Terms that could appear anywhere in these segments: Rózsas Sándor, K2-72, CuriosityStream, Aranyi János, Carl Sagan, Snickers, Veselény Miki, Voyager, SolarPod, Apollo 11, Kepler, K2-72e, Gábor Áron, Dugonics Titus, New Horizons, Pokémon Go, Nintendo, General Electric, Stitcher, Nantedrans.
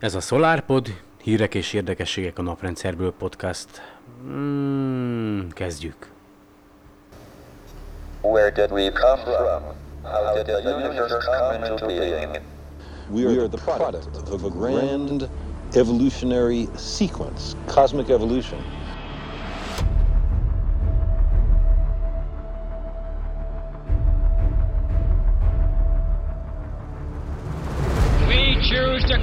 Ez a SolarPod, hírek és érdekességek a naprendszerből podcast. Kezdjük. Where did we come from? How did the universe come into being? We are the product of a grand evolutionary sequence, cosmic evolution.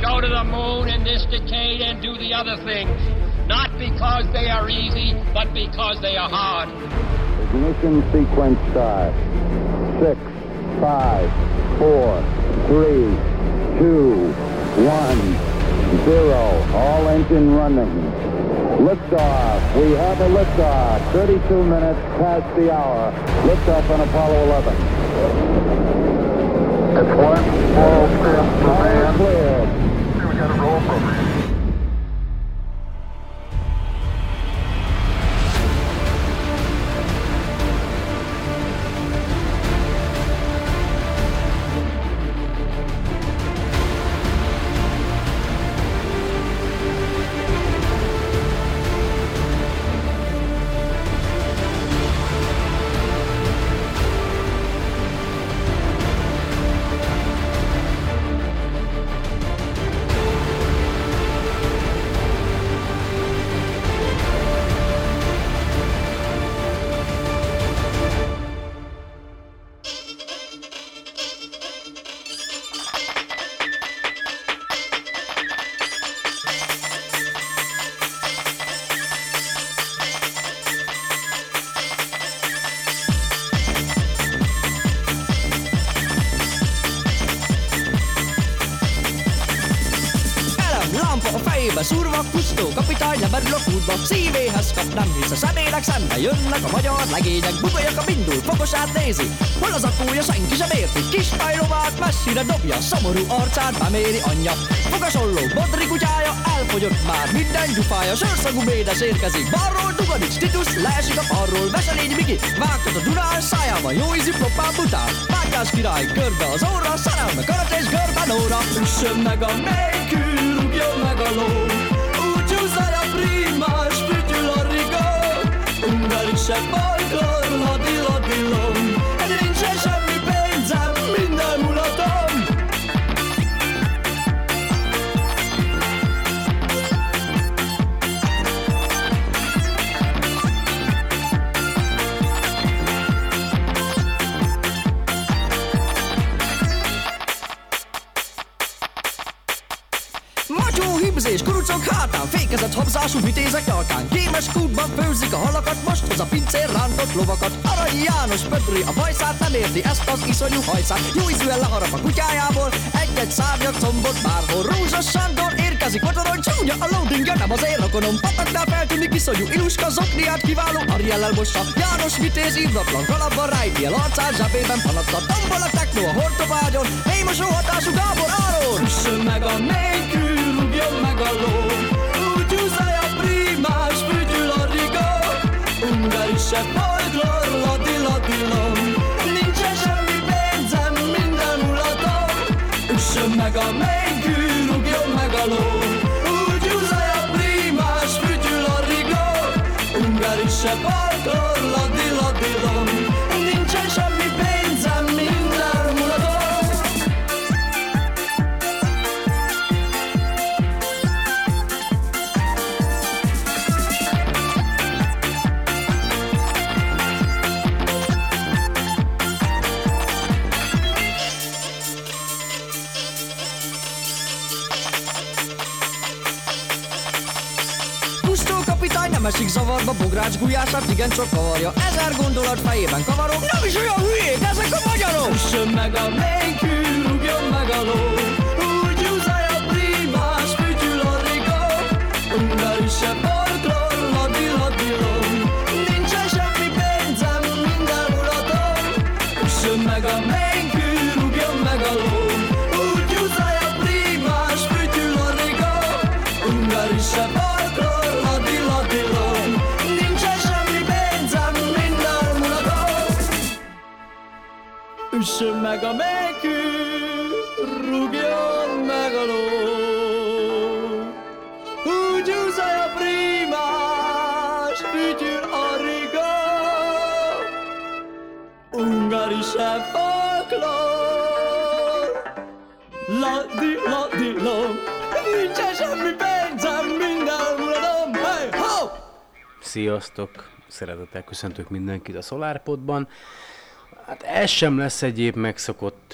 Go to the moon in this decade and do the other thing, not because they are easy, but because they are hard. Ignition sequence start. 6, 5, 4, 3, 2, 1, 0. All engine running. Liftoff. We have a liftoff. 32 minutes past the hour. Liftoff on Apollo 11. It's one small step for man. Here we got a roll program. Szívéhez kap, nem hisz a szemének, szembe jönnek a magyar legények, bugolyaka mindul, fogosát nézi, hol az akúja, senki sem érti, kis pajlovát messzire dobja, szomorú arcát beméri anyja, fogasolló, bodri kutyája, elfogyott már minden gyufája, sörszagú médes érkezik, balról Dugonics Titus, leesik a falról, Veselény Miki, vágtat a Dunán, szájában jó ízű propán bután, Mátyás király, körbe az óra, szerelme köröt és görbe Nóra, üssön meg a mékül, rúgjon meg a ló, úgy húzzal a primás, se bajkor, ladilom, ez nincsen semmi pénzem, minden mulatom. Matyó, hibzés, kurucok hátán, fékezett habzású vitézek nyalkán, kémes kútban főzik a halakat, most hoz a pincér rántott lovakat. Aranyi János pödri a bajszát, nem érti ezt az iszonyú hajszát, jó ízűen leharap a kutyájából, egy-egy szárnya combot bárhol. Rózsas Sándor érkezik motoron, csúnya a loadingja, nem az én rokonom, pataknál feltűnik iszonyú Iluska, zokniát kiváló Ariellel mossa. János vitéz írnaplan, kalapban rájti el arcát, zsebében panattal, tombol a techno a hortobágyon, némos jó hatású Gábor Áron. Üssön meg a nélkül, jön meg a ló, úgy húzálja a primás, fütyül a riga, ungarisebb hajglor, ladiladilom, nincsen semmi pénzem, minden mulatom. Üssön meg a mennykű, rúgjon meg a ló, úgy húzálja a primás, fütyül a riga, ungarisebb hajglor, ladiladilom, nincsen semmi pénzem, minden mulatom. Esik zavarba, bogrács gulyását igencsak kavarja, ezer gondolat fejében kavarok, nem is olyan hülyék, ezek a magyarok! Üssön meg a ménkű, rúgjon meg a ló, úgy húzálja a primás, fütyül a riga, ungarisebb orklor, ladilom, nincsen semmi pénzem, minden uratom. Üssön meg a ménkű, rúgjon meg a ló, úgy húzálja a primás, fütyül a riga, ungarisebb orklor, üssön meg a mékű, rúgj Sziasztok! Szeretettel köszöntök mindenkit a SolarPodban. Hát ez sem lesz egyéb megszokott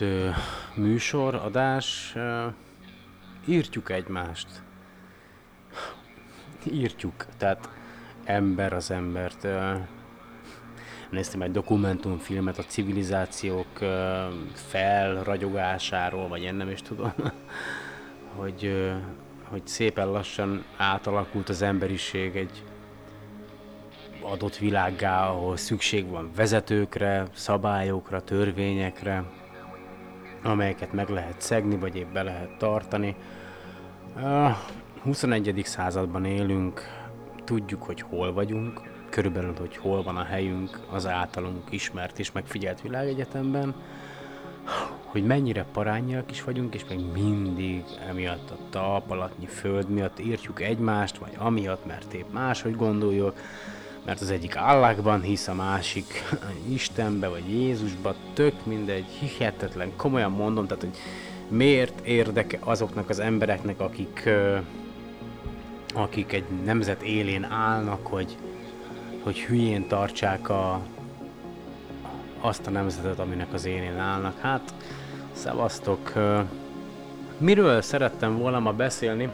műsor, adás. Írtjuk egymást. Írtjuk, tehát ember az embert. Néztem egy dokumentumfilmet a civilizációk felragyogásáról, vagy én nem is tudom, hogy szépen lassan átalakult az emberiség egy adott világgá, ahol szükség van vezetőkre, szabályokra, törvényekre, amelyeket meg lehet szegni, vagy épp be lehet tartani. 21. században élünk, tudjuk, hogy hol vagyunk, körülbelül, hogy hol van a helyünk az általunk ismert és megfigyelt világegyetemben, hogy mennyire parányiak is vagyunk, és még mindig emiatt a talp alatnyi föld miatt írtjuk egymást, vagy amiatt, mert épp máshogy gondoljuk, mert az egyik Allahban hisz, a másik Istenbe, vagy Jézusba, tök mindegy, hihetetlen, komolyan mondom, tehát hogy miért érdeke azoknak az embereknek, akik egy nemzet élén állnak, hogy hülyén tartsák azt a nemzetet, aminek az élén állnak. Hát, szevasztok! Miről szerettem volna ma beszélni?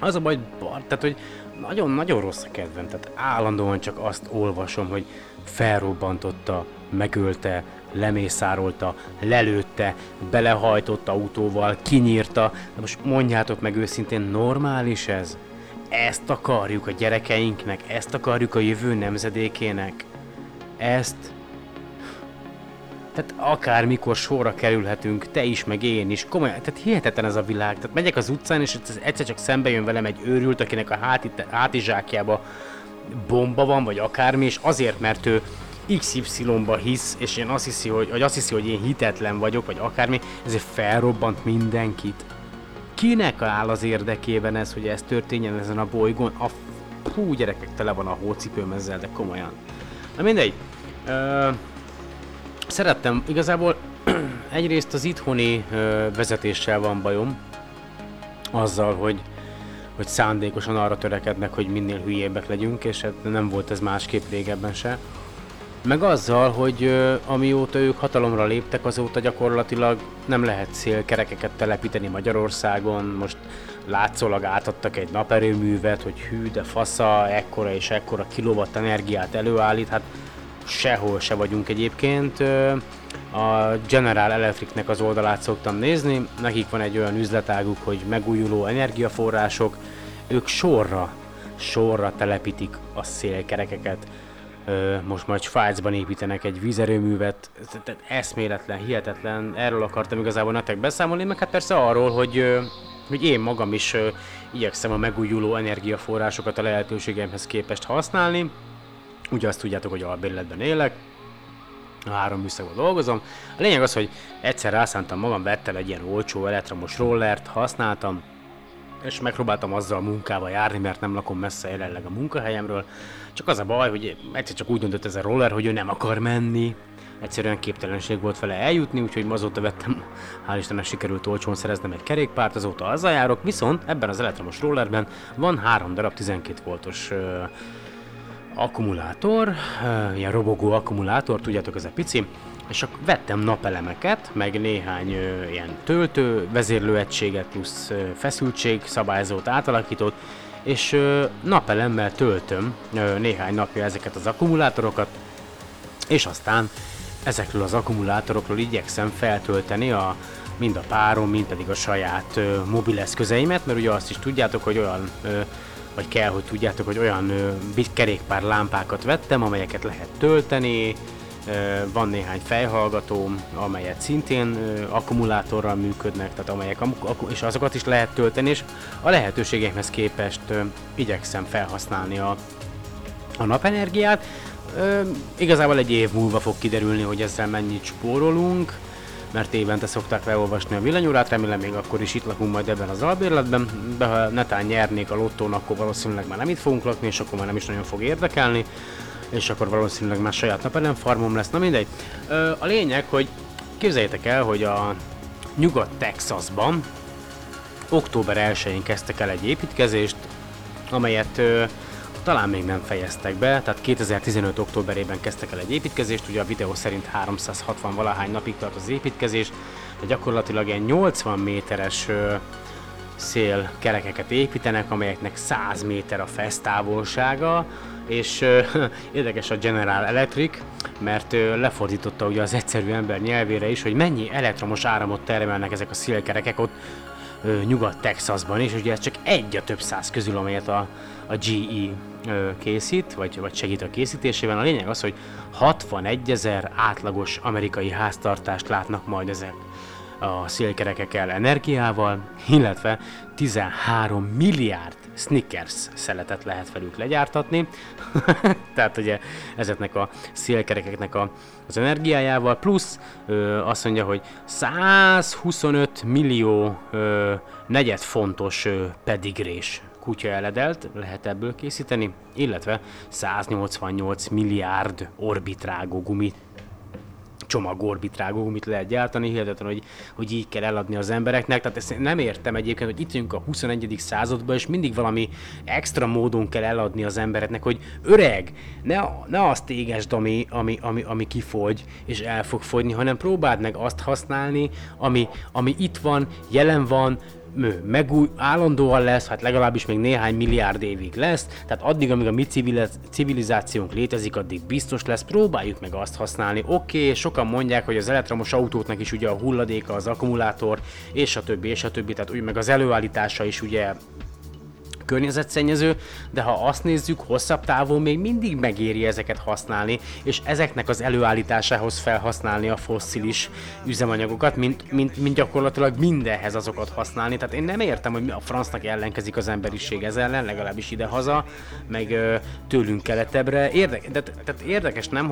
Az a baj, tehát hogy nagyon-nagyon rossz a kedvem, tehát állandóan csak azt olvasom, hogy felrobbantotta, megölte, lemészárolta, lelőtte, belehajtotta autóval, kinyírta. De most mondjátok meg őszintén, normális ez? Ezt akarjuk a gyerekeinknek, ezt akarjuk a jövő nemzedékének. Ezt... Tehát akármikor sorra kerülhetünk, te is, meg én is. Komolyan, tehát hihetetlen ez a világ. Tehát megyek az utcán, és egyszer csak szembe jön velem egy őrült, akinek a hátizsákjában bomba van, vagy akármi, és azért, mert ő XY-ba hisz, és én azt hiszi, hogy én hitetlen vagyok, vagy akármi, ezért felrobbant mindenkit. Kinek áll az érdekében ez, hogy ez történjen ezen a bolygón? Hú, gyerekek, tele van a hócipőm ezzel, de komolyan. Na mindegy. Szerettem, igazából egyrészt az itthoni vezetéssel van bajom, azzal, hogy szándékosan arra törekednek, hogy minél hülyébbek legyünk, és nem volt ez másképp régebben se. Meg azzal, hogy amióta ők hatalomra léptek, azóta gyakorlatilag nem lehet szélkerekeket telepíteni Magyarországon, most látszólag átadtak egy naperőművet, hogy hű, de fasza, ekkora és ekkora kilowatt energiát előállít, hát sehol se vagyunk egyébként. A General Electricnek az oldalát szoktam nézni, nekik van egy olyan üzletáguk, hogy megújuló energiaforrások, ők sorra telepítik a szélkerekeket. Most majd Svájcban építenek egy vízerőművet, eszméletlen, hihetetlen, erről akartam igazából nektek beszámolni, meg hát persze arról, hogy én magam is igyekszem a megújuló energiaforrásokat a lehetőségemhez képest használni. Ugye azt tudjátok, hogy albérletben élek, 3 műszakban dolgozom. A lényeg az, hogy egyszer rászántam magam, vettem egy ilyen olcsó elektromos rollert, használtam, és megpróbáltam azzal a munkába járni, mert nem lakom messze jelenleg a munkahelyemről. Csak az a baj, hogy egyszer csak úgy döntött ez a roller, hogy ő nem akar menni. Egyszerűen képtelenség volt vele eljutni, úgyhogy azóta vettem, hál' Istennek sikerült olcsón szereznem egy kerékpárt, azóta azzal járok, viszont ebben az elektromos rollerben van 3 darab 12 voltos akkumulátor, ilyen robogó akkumulátor, tudjátok, ez a pici, és vettem napelemeket, meg néhány ilyen töltő, vezérlőegységet, plusz feszültségszabályzót, átalakítót, és napelemmel töltöm néhány napja ezeket az akkumulátorokat, és aztán ezekről az akkumulátorokról igyekszem feltölteni mind a párom, mind pedig a saját mobileszközeimet, mert ugye azt is tudjátok, hogy olyan kerékpár lámpákat vettem, amelyeket lehet tölteni, van néhány fejhallgatóm, amelyet szintén akkumulátorral működnek, tehát és azokat is lehet tölteni, és a lehetőségeimhez képest igyekszem felhasználni a napenergiát. Igazából egy év múlva fog kiderülni, hogy ezzel mennyit spórolunk, mert évente szokták leolvasni a villanyórát, remélem még akkor is itt lakunk majd ebben az albérletben, de ha netán nyernék a lottón, akkor valószínűleg már nem itt fogunk lakni, és akkor már nem is nagyon fog érdekelni, és akkor valószínűleg már saját napelemfarmom lesz, na mindegy. A lényeg, hogy képzeljétek el, hogy a Nyugat-Texasban október 1-én kezdtek el egy építkezést, amelyet talán még nem fejeztek be, tehát 2015. októberében kezdtek el egy építkezést, ugye a videó szerint 360 valahány napig tart az építkezés, de gyakorlatilag ilyen 80 méteres szélkerekeket építenek, amelyeknek 100 méter a fesztávolsága, és érdekes a General Electric, mert lefordította ugye az egyszerű ember nyelvére is, hogy mennyi elektromos áramot termelnek ezek a szélkerekek ott Nyugat-Texasban is, és ugye ez csak egy a több száz közül, amelyet a GE készít, vagy segít a készítésében. A lényeg az, hogy 61 000 átlagos amerikai háztartást látnak majd ezek a szélkerekekkel energiával, illetve 13 milliárd Snickers szeletet lehet velük legyártatni. Tehát ugye ezeknek a szélkerekeknek az energiájával, plusz azt mondja, hogy 125 millió negyedfontos pedigrés kutya eledelt lehet ebből készíteni, illetve 188 milliárd orbitrágó gumit, csomagorbitrágó, amit lehet gyártani, hihetetlen, hogy így kell eladni az embereknek. Tehát ezt nem értem egyébként, hogy itt vagyunk a 21. században, és mindig valami extra módon kell eladni az embereknek, hogy öreg, ne azt égesd, ami kifogy, és el fog fogyni, hanem próbáld meg azt használni, ami itt van, jelen van, állandóan lesz, hát legalábbis még néhány milliárd évig lesz, tehát addig, amíg a mi civilizációnk létezik, addig biztos lesz, próbáljuk meg azt használni. Oké, sokan mondják, hogy az elektromos autóknak is ugye a hulladéka, az akkumulátor, és a többi, tehát úgy meg az előállítása is ugye környezetszennyező, de ha azt nézzük, hosszabb távon még mindig megéri ezeket használni, és ezeknek az előállításához felhasználni a fosszilis üzemanyagokat, mint gyakorlatilag mindenhez azokat használni. Tehát én nem értem, hogy mi a francnak ellenkezik az emberiség ez ellen, legalábbis idehaza, meg tőlünk keletebbre. Tehát érdekes, nem,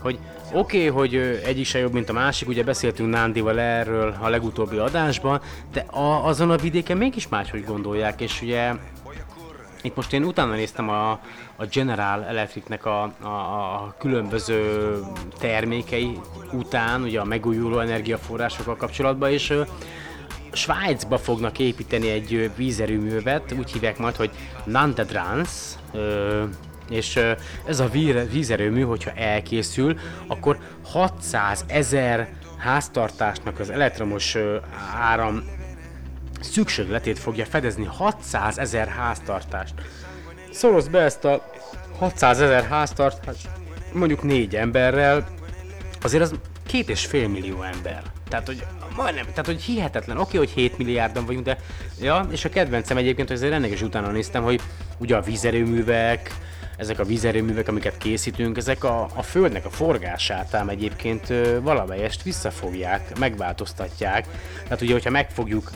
hogy oké, hogy egyik se jobb, mint a másik, ugye beszéltünk Nándival erről a legutóbbi adásban, de azon a vidéken mégis máshogy gondolják, és ugye itt most én utána néztem a General Electricnek a különböző termékei után, ugye a megújuló energiaforrásokkal kapcsolatban, és Svájcba fognak építeni egy vízerőművet, úgy hívják majd, hogy Nantedrans, és ez a vízerőmű, hogyha elkészül, akkor 600 000 háztartásnak az elektromos áram szükségletét fogja fedezni, 600 000 háztartást. Szorozd be ezt a 600 000 háztartást mondjuk 4 emberrel, azért az 2,5 millió ember. Tehát, hogy majdnem, tehát, hogy hihetetlen. Oké, hogy 7 milliárdan vagyunk, de ja, és a kedvencem egyébként, hogy azért ennek is utána néztem, hogy ugye a vízerőművek, ezek a vízerőművek, amiket készítünk, ezek a Földnek a forgását ám egyébként valamelyest visszafogják, megváltoztatják. Tehát ugye, hogyha megfogjuk,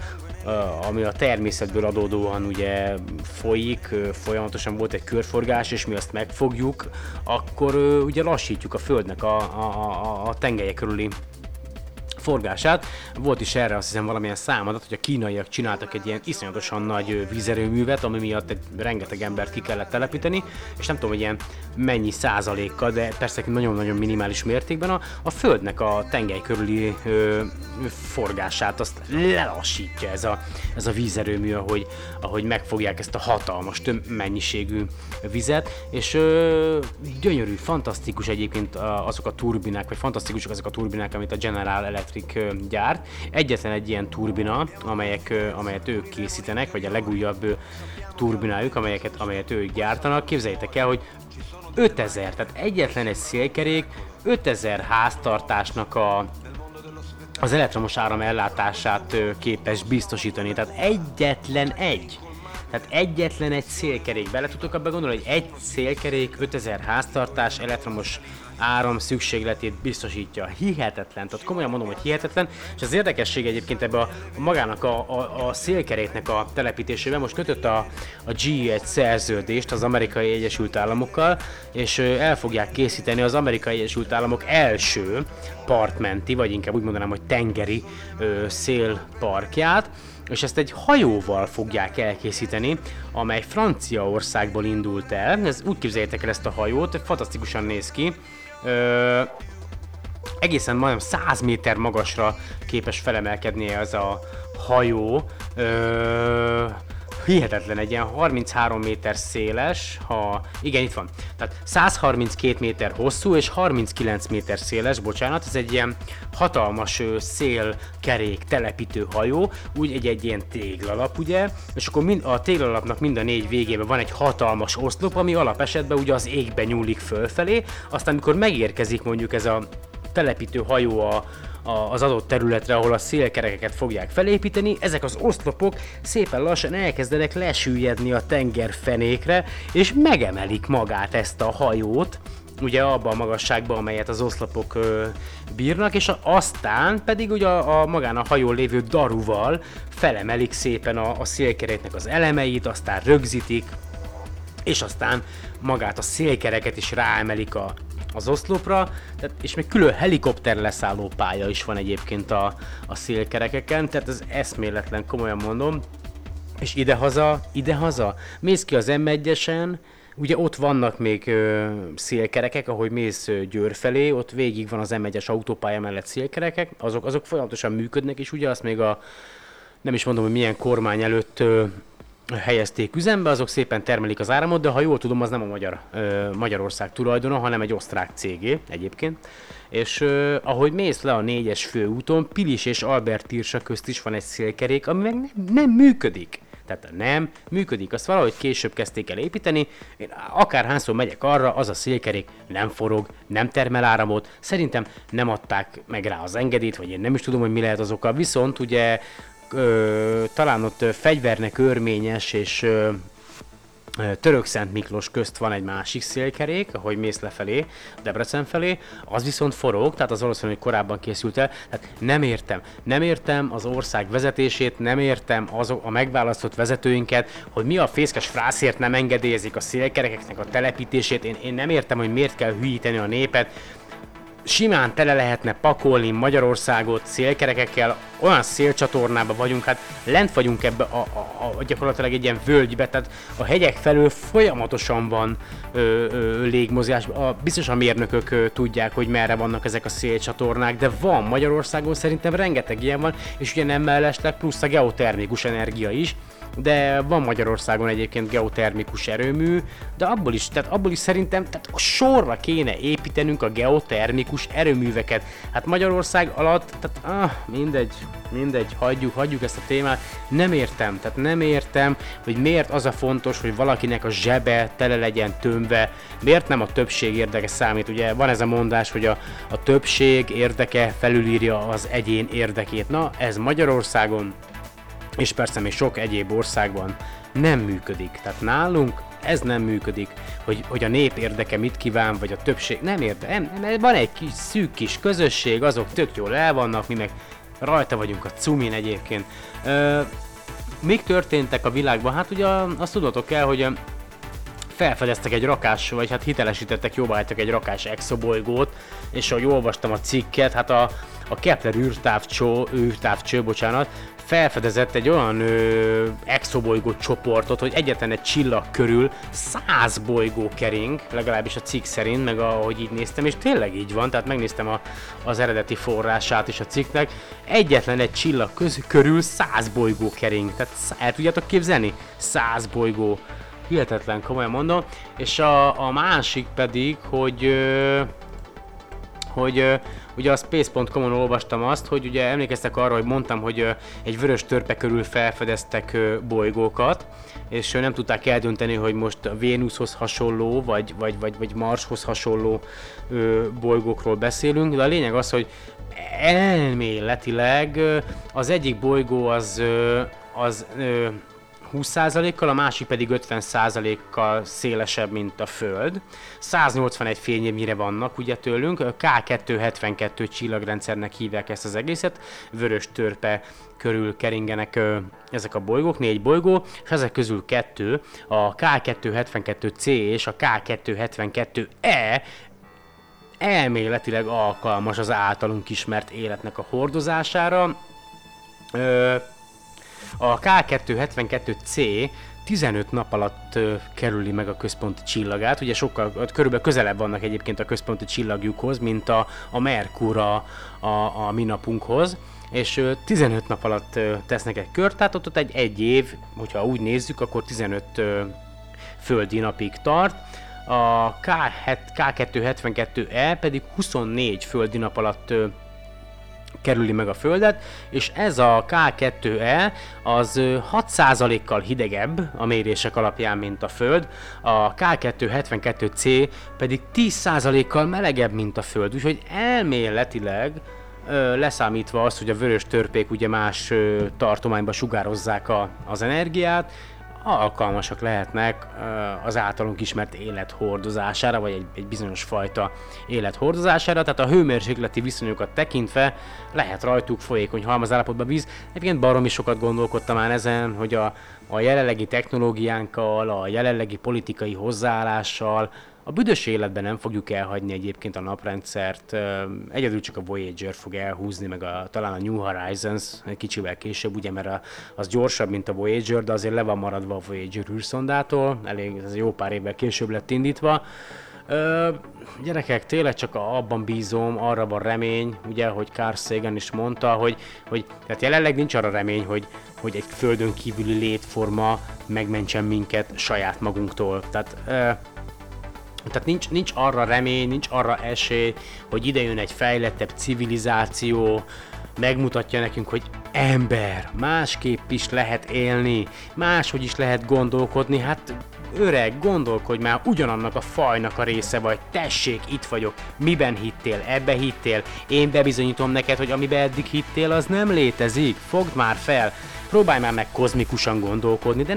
ami a természetből adódóan ugye folyik, folyamatosan volt egy körforgás, és mi azt megfogjuk, akkor ugye lassítjuk a Földnek a tengelye körüli forgását. Volt is erre, azt hiszem, valamilyen számadat, hogy a kínaiak csináltak egy ilyen iszonyatosan nagy vízerőművet, ami miatt egy rengeteg embert ki kellett telepíteni, és nem tudom, hogy ilyen mennyi százalékkal, de persze nagyon-nagyon minimális mértékben a Földnek a tengely körüli forgását azt lelassítja ez a vízerőmű, ahogy megfogják ezt a hatalmas tömennyiségű vizet, és gyönyörű, fantasztikus egyébként azok a turbinák, vagy fantasztikusak azok a turbinák, amit a General Electric gyárt. Egyetlen egy ilyen turbina, amelyet ők készítenek, vagy a legújabb turbinájuk, amelyet ők gyártanak. Képzeljétek el, hogy 5000, tehát egyetlen egy szélkerék 5000 háztartásnak az elektromos áram ellátását képes biztosítani. Tehát egyetlen egy szélkerék. Bele tudtok abba gondolni, hogy egy szélkerék 5000 háztartás elektromos áram szükségletét biztosítja. Hihetetlen, tehát komolyan mondom, hogy hihetetlen, és az érdekesség egyébként ebbe magának a szélkeréknek a telepítésében most kötött a GE egy szerződést az Amerikai Egyesült Államokkal, és el fogják készíteni az Amerikai Egyesült Államok első partmenti, vagy inkább úgy mondanám, hogy tengeri szélparkját, és ezt egy hajóval fogják elkészíteni, amely Franciaországból indult el. Ez, úgy képzeljétek el ezt a hajót, fantasztikusan néz ki. Egészen majdnem 100 méter magasra képes felemelkednie ez a hajó. hihetetlen, egy ilyen 33 méter széles, igen, itt van, tehát 132 méter hosszú és 39 méter széles, bocsánat, ez egy ilyen hatalmas szélkerék telepítő hajó, úgy egy ilyen téglalap, ugye, és akkor a téglalapnak mind a négy végében van egy hatalmas oszlop, ami alapesetben ugye az égbe nyúlik fölfelé, aztán amikor megérkezik mondjuk ez a telepítő hajó az adott területre, ahol a szélkerekeket fogják felépíteni, ezek az oszlopok szépen lassan elkezdenek lesüllyedni a tengerfenékre, és megemelik magát ezt a hajót, ugye abban a magasságban, amelyet az oszlopok bírnak, és aztán pedig ugye magán a hajón lévő daruval felemelik szépen a szélkereknek az elemeit, aztán rögzítik, és aztán magát a szélkereket is ráemelik az oszlopra, és még külön helikopter leszálló pálya is van egyébként a szélkerekeken, tehát ez eszméletlen, komolyan mondom. És idehaza, mész ki az M1-esen, ugye ott vannak még szélkerekek, ahogy mész Győr felé, ott végig van az M1-es autópálya mellett szélkerekek, azok folyamatosan működnek, és ugye azt még nem is mondom, hogy milyen kormány előtt helyezték üzembe, azok szépen termelik az áramot, de ha jól tudom, az nem a Magyarország tulajdona, hanem egy osztrák cégé egyébként. És ahogy mész le a 4-es főúton, Pilis és Albertirsa közt is van egy szélkerék, ami meg nem működik. Tehát nem működik, azt valahogy később kezdték el építeni, én akárhányszor megyek arra, az a szélkerék nem forog, nem termel áramot, szerintem nem adták meg rá az engedélyt, vagy én nem is tudom, hogy mi lehet azokkal, viszont ugye talán ott fegyvernek örményes és Török-Szent Miklós közt van egy másik szélkerék, ahogy mész lefelé, Debrecen felé, az viszont forog, tehát az valószínűleg korábban készült el, tehát nem értem az ország vezetését, nem értem a megválasztott vezetőinket, hogy mi a fészkes frászért nem engedélyezik a szélkerekeknek a telepítését, én nem értem, hogy miért kell hülyíteni a népet, simán tele lehetne pakolni Magyarországot szélkerekekkel, olyan szélcsatornában vagyunk, hát lent vagyunk ebbe gyakorlatilag egy ilyen völgybe, tehát a hegyek felől folyamatosan van légmozgás, biztos a mérnökök tudják, hogy merre vannak ezek a szélcsatornák, de van Magyarországon, szerintem rengeteg ilyen van, és ugye nem mellesleg plusz a geotermikus energia is, de van Magyarországon egyébként geotermikus erőmű, de abból is szerintem sorra kéne építenünk a geotermikus erőműveket. Hát Magyarország alatt, mindegy, hagyjuk ezt a témát, nem értem, hogy miért az a fontos, hogy valakinek a zsebe tele legyen tömve, miért nem a többség érdeke számít, ugye van ez a mondás, hogy a többség érdeke felülírja az egyén érdekét, na ez Magyarországon, és persze még sok egyéb országban nem működik. Tehát nálunk ez nem működik, hogy a nép érdeke mit kíván, vagy a többség nem érdekel. Van egy kis szűk kis közösség, azok tök jól el vannak, mi meg rajta vagyunk a cumin egyébként. Mik történtek a világban? Hát ugye azt tudnotok kell, hogy felfedeztek egy rakás, vagy hát hitelesítettek, jóváhagytak egy rakás exobolygót, és ahogy olvastam a cikket, hát a Kepler űrtávcső, felfedezett egy olyan exobolygó csoportot, hogy egyetlen egy csillag körül 100 bolygó kering, legalábbis a cikk szerint, meg ahogy így néztem, és tényleg így van, tehát megnéztem az eredeti forrását is a cikknek, egyetlen egy csillag körül 100 bolygó kering, tehát el tudjátok képzelni? 100 bolygó, hihetetlen, komolyan mondom, és a másik pedig, hogy ugye a space.com-on olvastam azt, hogy ugye emlékeztek arra, hogy mondtam, hogy egy vörös törpe körül felfedeztek bolygókat, és nem tudták eldönteni, hogy most a Vénuszhoz hasonló, vagy Marshoz hasonló bolygókról beszélünk, de a lényeg az, hogy elméletileg az egyik bolygó az 20%-kal, a másik pedig 50%-kal szélesebb, mint a Föld. 181 fényévnyire vannak ugye tőlünk, K2-72 csillagrendszernek hívják ezt az egészet, vörös törpe körül keringenek ezek a bolygók, 4 bolygó, és ezek közül 2, a K2-72c és a K2-72e elméletileg alkalmas az általunk ismert életnek a hordozására. A K2-72e 15 nap alatt kerüli meg a központi csillagát, ugye sokkal, körülbelül közelebb vannak egyébként a központi csillagjukhoz, mint a Merkur a mi napunkhoz, és 15 nap alatt tesznek egy kört, tehát ott egy év, hogyha úgy nézzük, akkor 15 földi napig tart. A K2-72e pedig 24 földi nap alatt kerüli meg a Földet, és ez a K2e az 6%-kal hidegebb a mérések alapján, mint a Föld, a K2-72c pedig 10%-kal melegebb, mint a Föld, úgyhogy elméletileg leszámítva azt, hogy a vörös törpék ugye más tartományba sugározzák az energiát, alkalmasak lehetnek az általunk ismert élethordozására, vagy egy bizonyos fajta élethordozására, tehát a hőmérsékleti viszonyokat tekintve lehet rajtuk folyékony halmazállapotban víz. Egyébként baromi sokat gondolkodtam már ezen, hogy a jelenlegi technológiánkkal, a jelenlegi politikai hozzáállással a büdös életben nem fogjuk elhagyni egyébként a naprendszert, egyedül csak a Voyager fog elhúzni, meg talán a New Horizons egy kicsivel később, ugye, mert az gyorsabb, mint a Voyager, de azért le van maradva a Voyager űrszondától, elég ez jó pár évvel később lett indítva. Gyerekek, tényleg csak abban bízom, arra van remény, ugye, hogy Carl Sagan is mondta, hogy tehát jelenleg nincs arra remény, hogy egy földön kívüli létforma megmentsen minket saját magunktól. Tehát nincs arra remény, nincs arra esély, hogy ide jön egy fejlettebb civilizáció, megmutatja nekünk, hogy ember, másképp is lehet élni, máshogy is lehet gondolkodni, hát öreg, gondolkodj már, ugyanannak a fajnak a része vagy, tessék, itt vagyok, miben hittél, ebbe hittél, én bebizonyítom neked, hogy amiben eddig hittél, az nem létezik, fogd már fel, próbálj már meg kozmikusan gondolkodni, de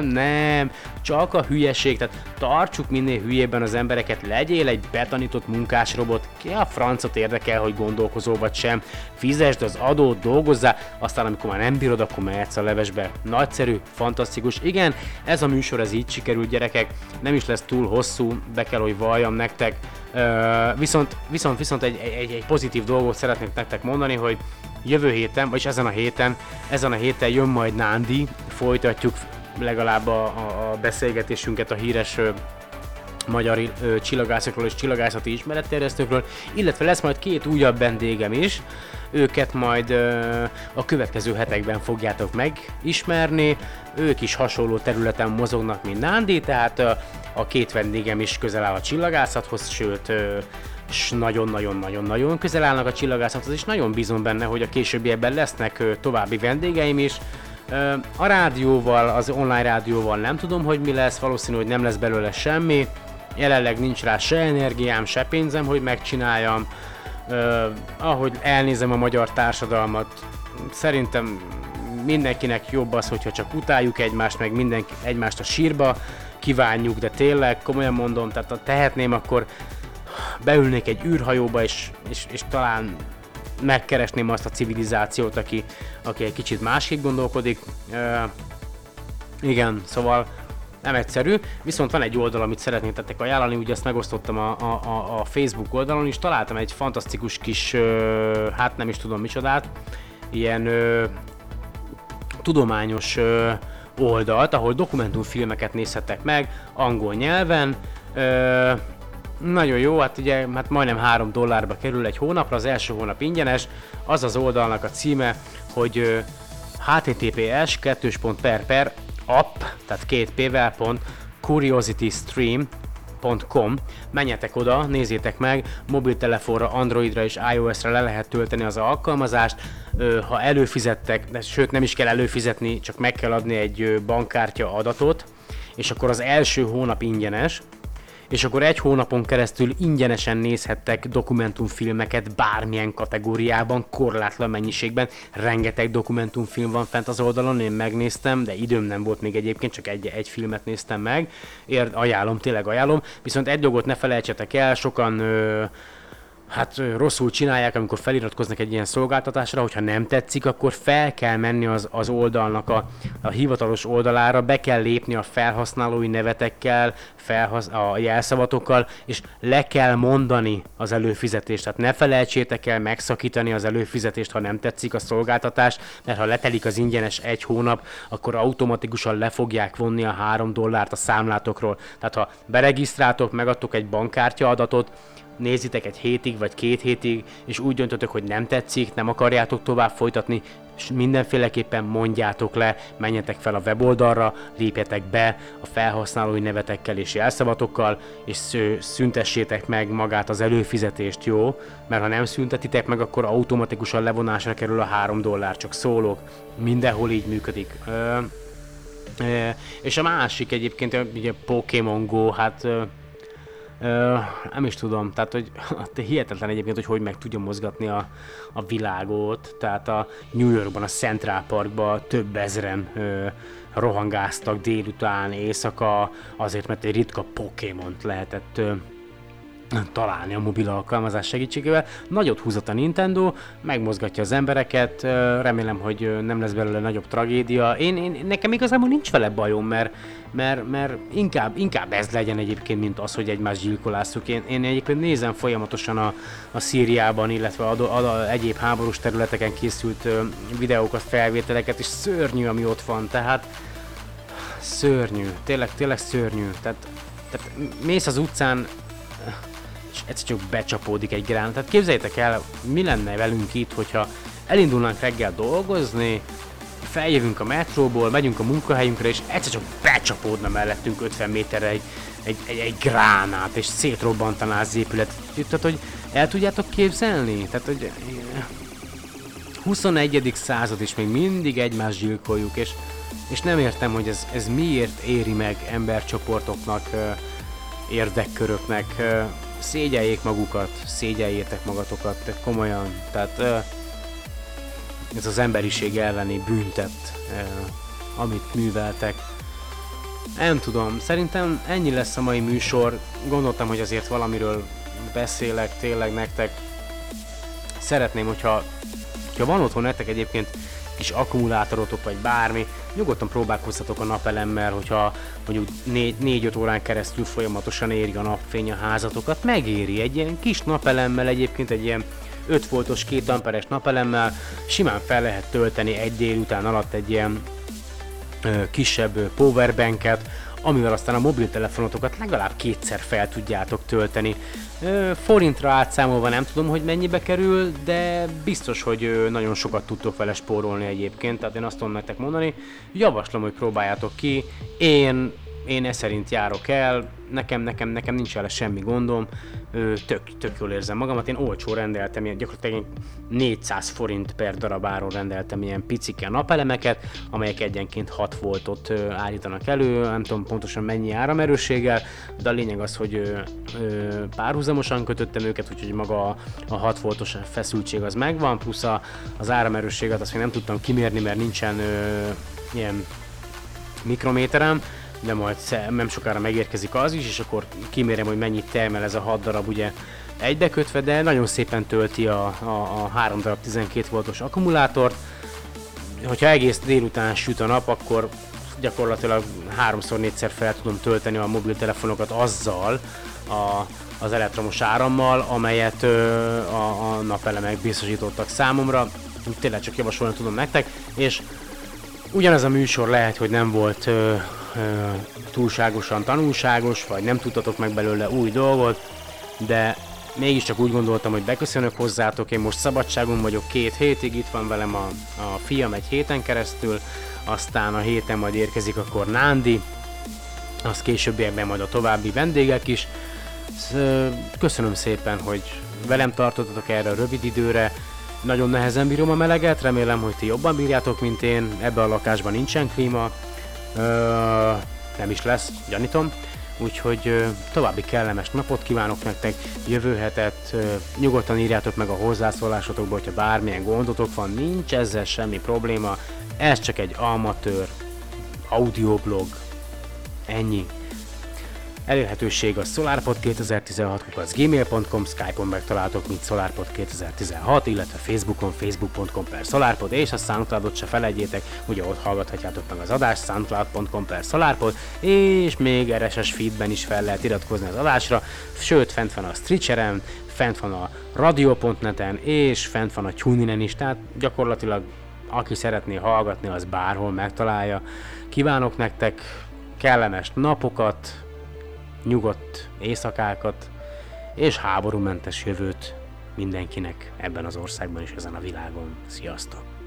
nem, csak a hülyeség, tehát tartsuk minél hülyében az embereket, legyél egy betanított munkásrobot, ki a francot érdekel, hogy gondolkozol vagy sem, fizesd az adót, dolgozzál, aztán amikor már nem bírod, akkor mehetsz a levesbe. Nagyszerű, fantasztikus, igen, ez a műsor ez így sikerült, gyerekek, nem is lesz túl hosszú, be kell, hogy valljam nektek, viszont egy pozitív dolgot szeretnék nektek mondani, hogy jövő héten, vagyis ezen a héten jön majd Nándi, folytatjuk legalább a beszélgetésünket a híres magyar csillagászokról és csillagászati ismeretterjesztőkről, illetve lesz majd két újabb vendégem is, őket majd a következő hetekben fogjátok megismerni, ők is hasonló területen mozognak, mint Nándi, tehát a két vendégem is közel áll a csillagászathoz, sőt, és nagyon-nagyon-nagyon-nagyon közel állnak a csillagászathoz, és nagyon bízom benne, hogy a későbbiekben lesznek további vendégeim is. A rádióval, az online rádióval nem tudom, hogy mi lesz, valószínű, hogy nem lesz belőle semmi. Jelenleg nincs rá se energiám, se pénzem, hogy megcsináljam. Ahogy elnézem a magyar társadalmat, szerintem mindenkinek jobb az, hogyha csak utáljuk egymást, meg mindenki egymást a sírba kívánjuk, de tényleg, komolyan mondom, tehát ha tehetném, akkor beülnék egy űrhajóba, és talán megkeresném azt a civilizációt, aki egy kicsit másképp gondolkodik. Igen, szóval nem egyszerű, viszont van egy oldal, amit szeretnék tettek ajánlani, ugye ezt megosztottam a Facebook oldalon is, találtam egy fantasztikus kis, hát nem is tudom micsodát, ilyen tudományos oldalt, ahol dokumentumfilmeket nézhettek meg angol nyelven. Nagyon jó, hát ugye hát majdnem $3 kerül egy hónapra, az első hónap ingyenes, az az oldalnak a címe, hogy https://app, tehát 2p-vel .curiositystream.com. Menjetek oda, nézzétek meg, mobiltelefonra, Androidra és iOS-ra le lehet tölteni az alkalmazást, ha előfizettek, de sőt nem is kell előfizetni, csak meg kell adni egy bankkártya adatot, és akkor az első hónap ingyenes, és akkor egy hónapon keresztül ingyenesen nézhettek dokumentumfilmeket bármilyen kategóriában, korlátlan mennyiségben. Rengeteg dokumentumfilm van fent az oldalon, én megnéztem, de időm nem volt még egyébként, csak egy filmet néztem meg. Ajánlom, tényleg ajánlom. Viszont egy dolgot ne felejtsetek el, sokan hát rosszul csinálják, amikor feliratkoznak egy ilyen szolgáltatásra, hogyha nem tetszik, akkor fel kell menni az oldalnak a hivatalos oldalára, be kell lépni a felhasználói nevetekkel, a jelszavatokkal, és le kell mondani az előfizetést. Tehát ne felejtsétek el megszakítani az előfizetést, ha nem tetszik a szolgáltatás, mert ha letelik az ingyenes egy hónap, akkor automatikusan le fogják vonni a $3 a számlátokról. Tehát ha beregisztráltok, megadtok egy bankkártya adatot, nézitek egy hétig vagy 2 hétig, és úgy döntötök, hogy nem tetszik, nem akarjátok tovább folytatni, és mindenféleképpen mondjátok le, menjetek fel a weboldalra, lépjetek be a felhasználói nevetekkel és jelszavatokkal, és szüntessétek meg magát az előfizetést, jó? Mert ha nem szüntetitek meg, akkor automatikusan levonásra kerül a $3, csak szólok. Mindenhol így működik. És a másik egyébként, ugye Pokémon Go, hát... nem is tudom, tehát hogy hihetetlen egyébként, hogy meg tudja mozgatni a világot, tehát a New Yorkban, a Central Parkban több ezren rohangáztak délután, éjszaka, azért, mert egy ritka Pokémont lehetett találni a mobil alkalmazás segítségével. Nagyot húzott a Nintendo, megmozgatja az embereket, remélem, hogy nem lesz belőle nagyobb tragédia. Én nekem igazából nincs vele bajom, mert inkább ez legyen egyébként, mint az, hogy egymást gyilkolásszuk. Én egyébként nézem folyamatosan a Szíriában, illetve egyéb háborús területeken készült videókat, felvételeket, és szörnyű, ami ott van, tehát szörnyű, tényleg szörnyű. Tehát mész az utcán, és egyszer csak becsapódik egy gránát. Tehát képzeljétek el, mi lenne velünk itt, hogyha elindulnánk reggel dolgozni, feljövünk a metróból, megyünk a munkahelyünkre, és egyszer csak becsapódna mellettünk 50 méterre egy gránát, és szétrobbantaná az épületet. Tehát, hogy el tudjátok képzelni? Tehát, hogy 21. század, és még mindig egymást gyilkoljuk, és nem értem, hogy ez miért éri meg embercsoportoknak, érdekköröknek. Szégyeljék magukat, szégyeljétek magatokat, tehát komolyan, tehát ez az emberiség elleni bűntett, amit műveltek. Nem tudom, szerintem ennyi lesz a mai műsor, gondoltam, hogy azért valamiről beszélek tényleg nektek. Szeretném, hogyha van otthon nektek egyébként kis akkumulátorotok vagy bármi, nyugodtan próbálkoztatok a napelemmel, hogyha mondjuk 4-5 órán keresztül folyamatosan éri a napfény a házatokat, megéri egy ilyen kis napelemmel, egyébként egy ilyen 5 voltos 2 amperes napelemmel simán fel lehet tölteni egy délután alatt egy ilyen kisebb powerbanket, amivel aztán a mobiltelefonotokat legalább 2-szer fel tudjátok tölteni. Forintra átszámolva nem tudom, hogy mennyibe kerül, de biztos, hogy nagyon sokat tudtok vele spórolni egyébként, tehát én azt tudom nektek mondani, javaslom, hogy próbáljátok ki, én e szerint járok el, nekem nincs vele semmi gondom, tök jól érzem magamat, én olcsó rendeltem, ilyen, gyakorlatilag 400 forint per darabáról rendeltem ilyen picike napelemeket, amelyek egyenként 6 voltot állítanak elő, nem tudom pontosan mennyi áramerősséggel, de a lényeg az, hogy párhuzamosan kötöttem őket, úgyhogy maga a 6 voltos feszültség az megvan, plusz az áramerősséget azt még nem tudtam kimérni, mert nincsen ilyen mikrométerem, de majd nem sokára megérkezik az is, és akkor kimérem, hogy mennyit termel ez a 6 darab ugye egybekötve, de nagyon szépen tölti a 3 darab 12 voltos akkumulátort. Hogyha egész délután süt a nap, akkor gyakorlatilag 3-4-szer fel tudom tölteni a mobiltelefonokat azzal az elektromos árammal, amelyet a napelemek biztosítottak számomra. Tényleg csak javasolni tudom nektek, és ugyanez a műsor lehet, hogy nem volt túlságosan tanulságos, vagy nem tudtatok meg belőle új dolgot, de mégiscsak úgy gondoltam, hogy beköszönök hozzátok, én most szabadságon vagyok 2 hétig, itt van velem a fiam egy héten keresztül, aztán a héten majd érkezik akkor Nándi, az későbbiekben majd a további vendégek is. Köszönöm szépen, hogy velem tartottatok erre a rövid időre. Nagyon nehezen bírom a meleget, remélem, hogy ti jobban bírjátok, mint én. Ebben a lakásban nincsen klíma, nem is lesz, gyanítom. Úgyhogy további kellemes napot kívánok nektek, jövő hetet nyugodtan írjátok meg a hozzászólásotokba, hogyha bármilyen gondotok van, nincs ezzel semmi probléma, ez csak egy amatőr audioblog, ennyi. Elérhetőség a solarpod2016@gmail.com, Skype-on megtaláltok, mint solarpod2016, illetve Facebookon facebook.com/solarpod, és a SoundCloud-ot se felejtjétek, ugye ott hallgathatjátok meg az adást, soundcloud.com/solarpod, és még RSS feedben is fel lehet iratkozni az adásra, sőt, fent van a Stitcheren, fent van a radio.net-en, és fent van a TuneIn-en is, tehát gyakorlatilag aki szeretné hallgatni, az bárhol megtalálja. Kívánok nektek kellemes napokat, nyugodt éjszakákat, és háborúmentes jövőt mindenkinek ebben az országban és ezen a világon. Sziasztok!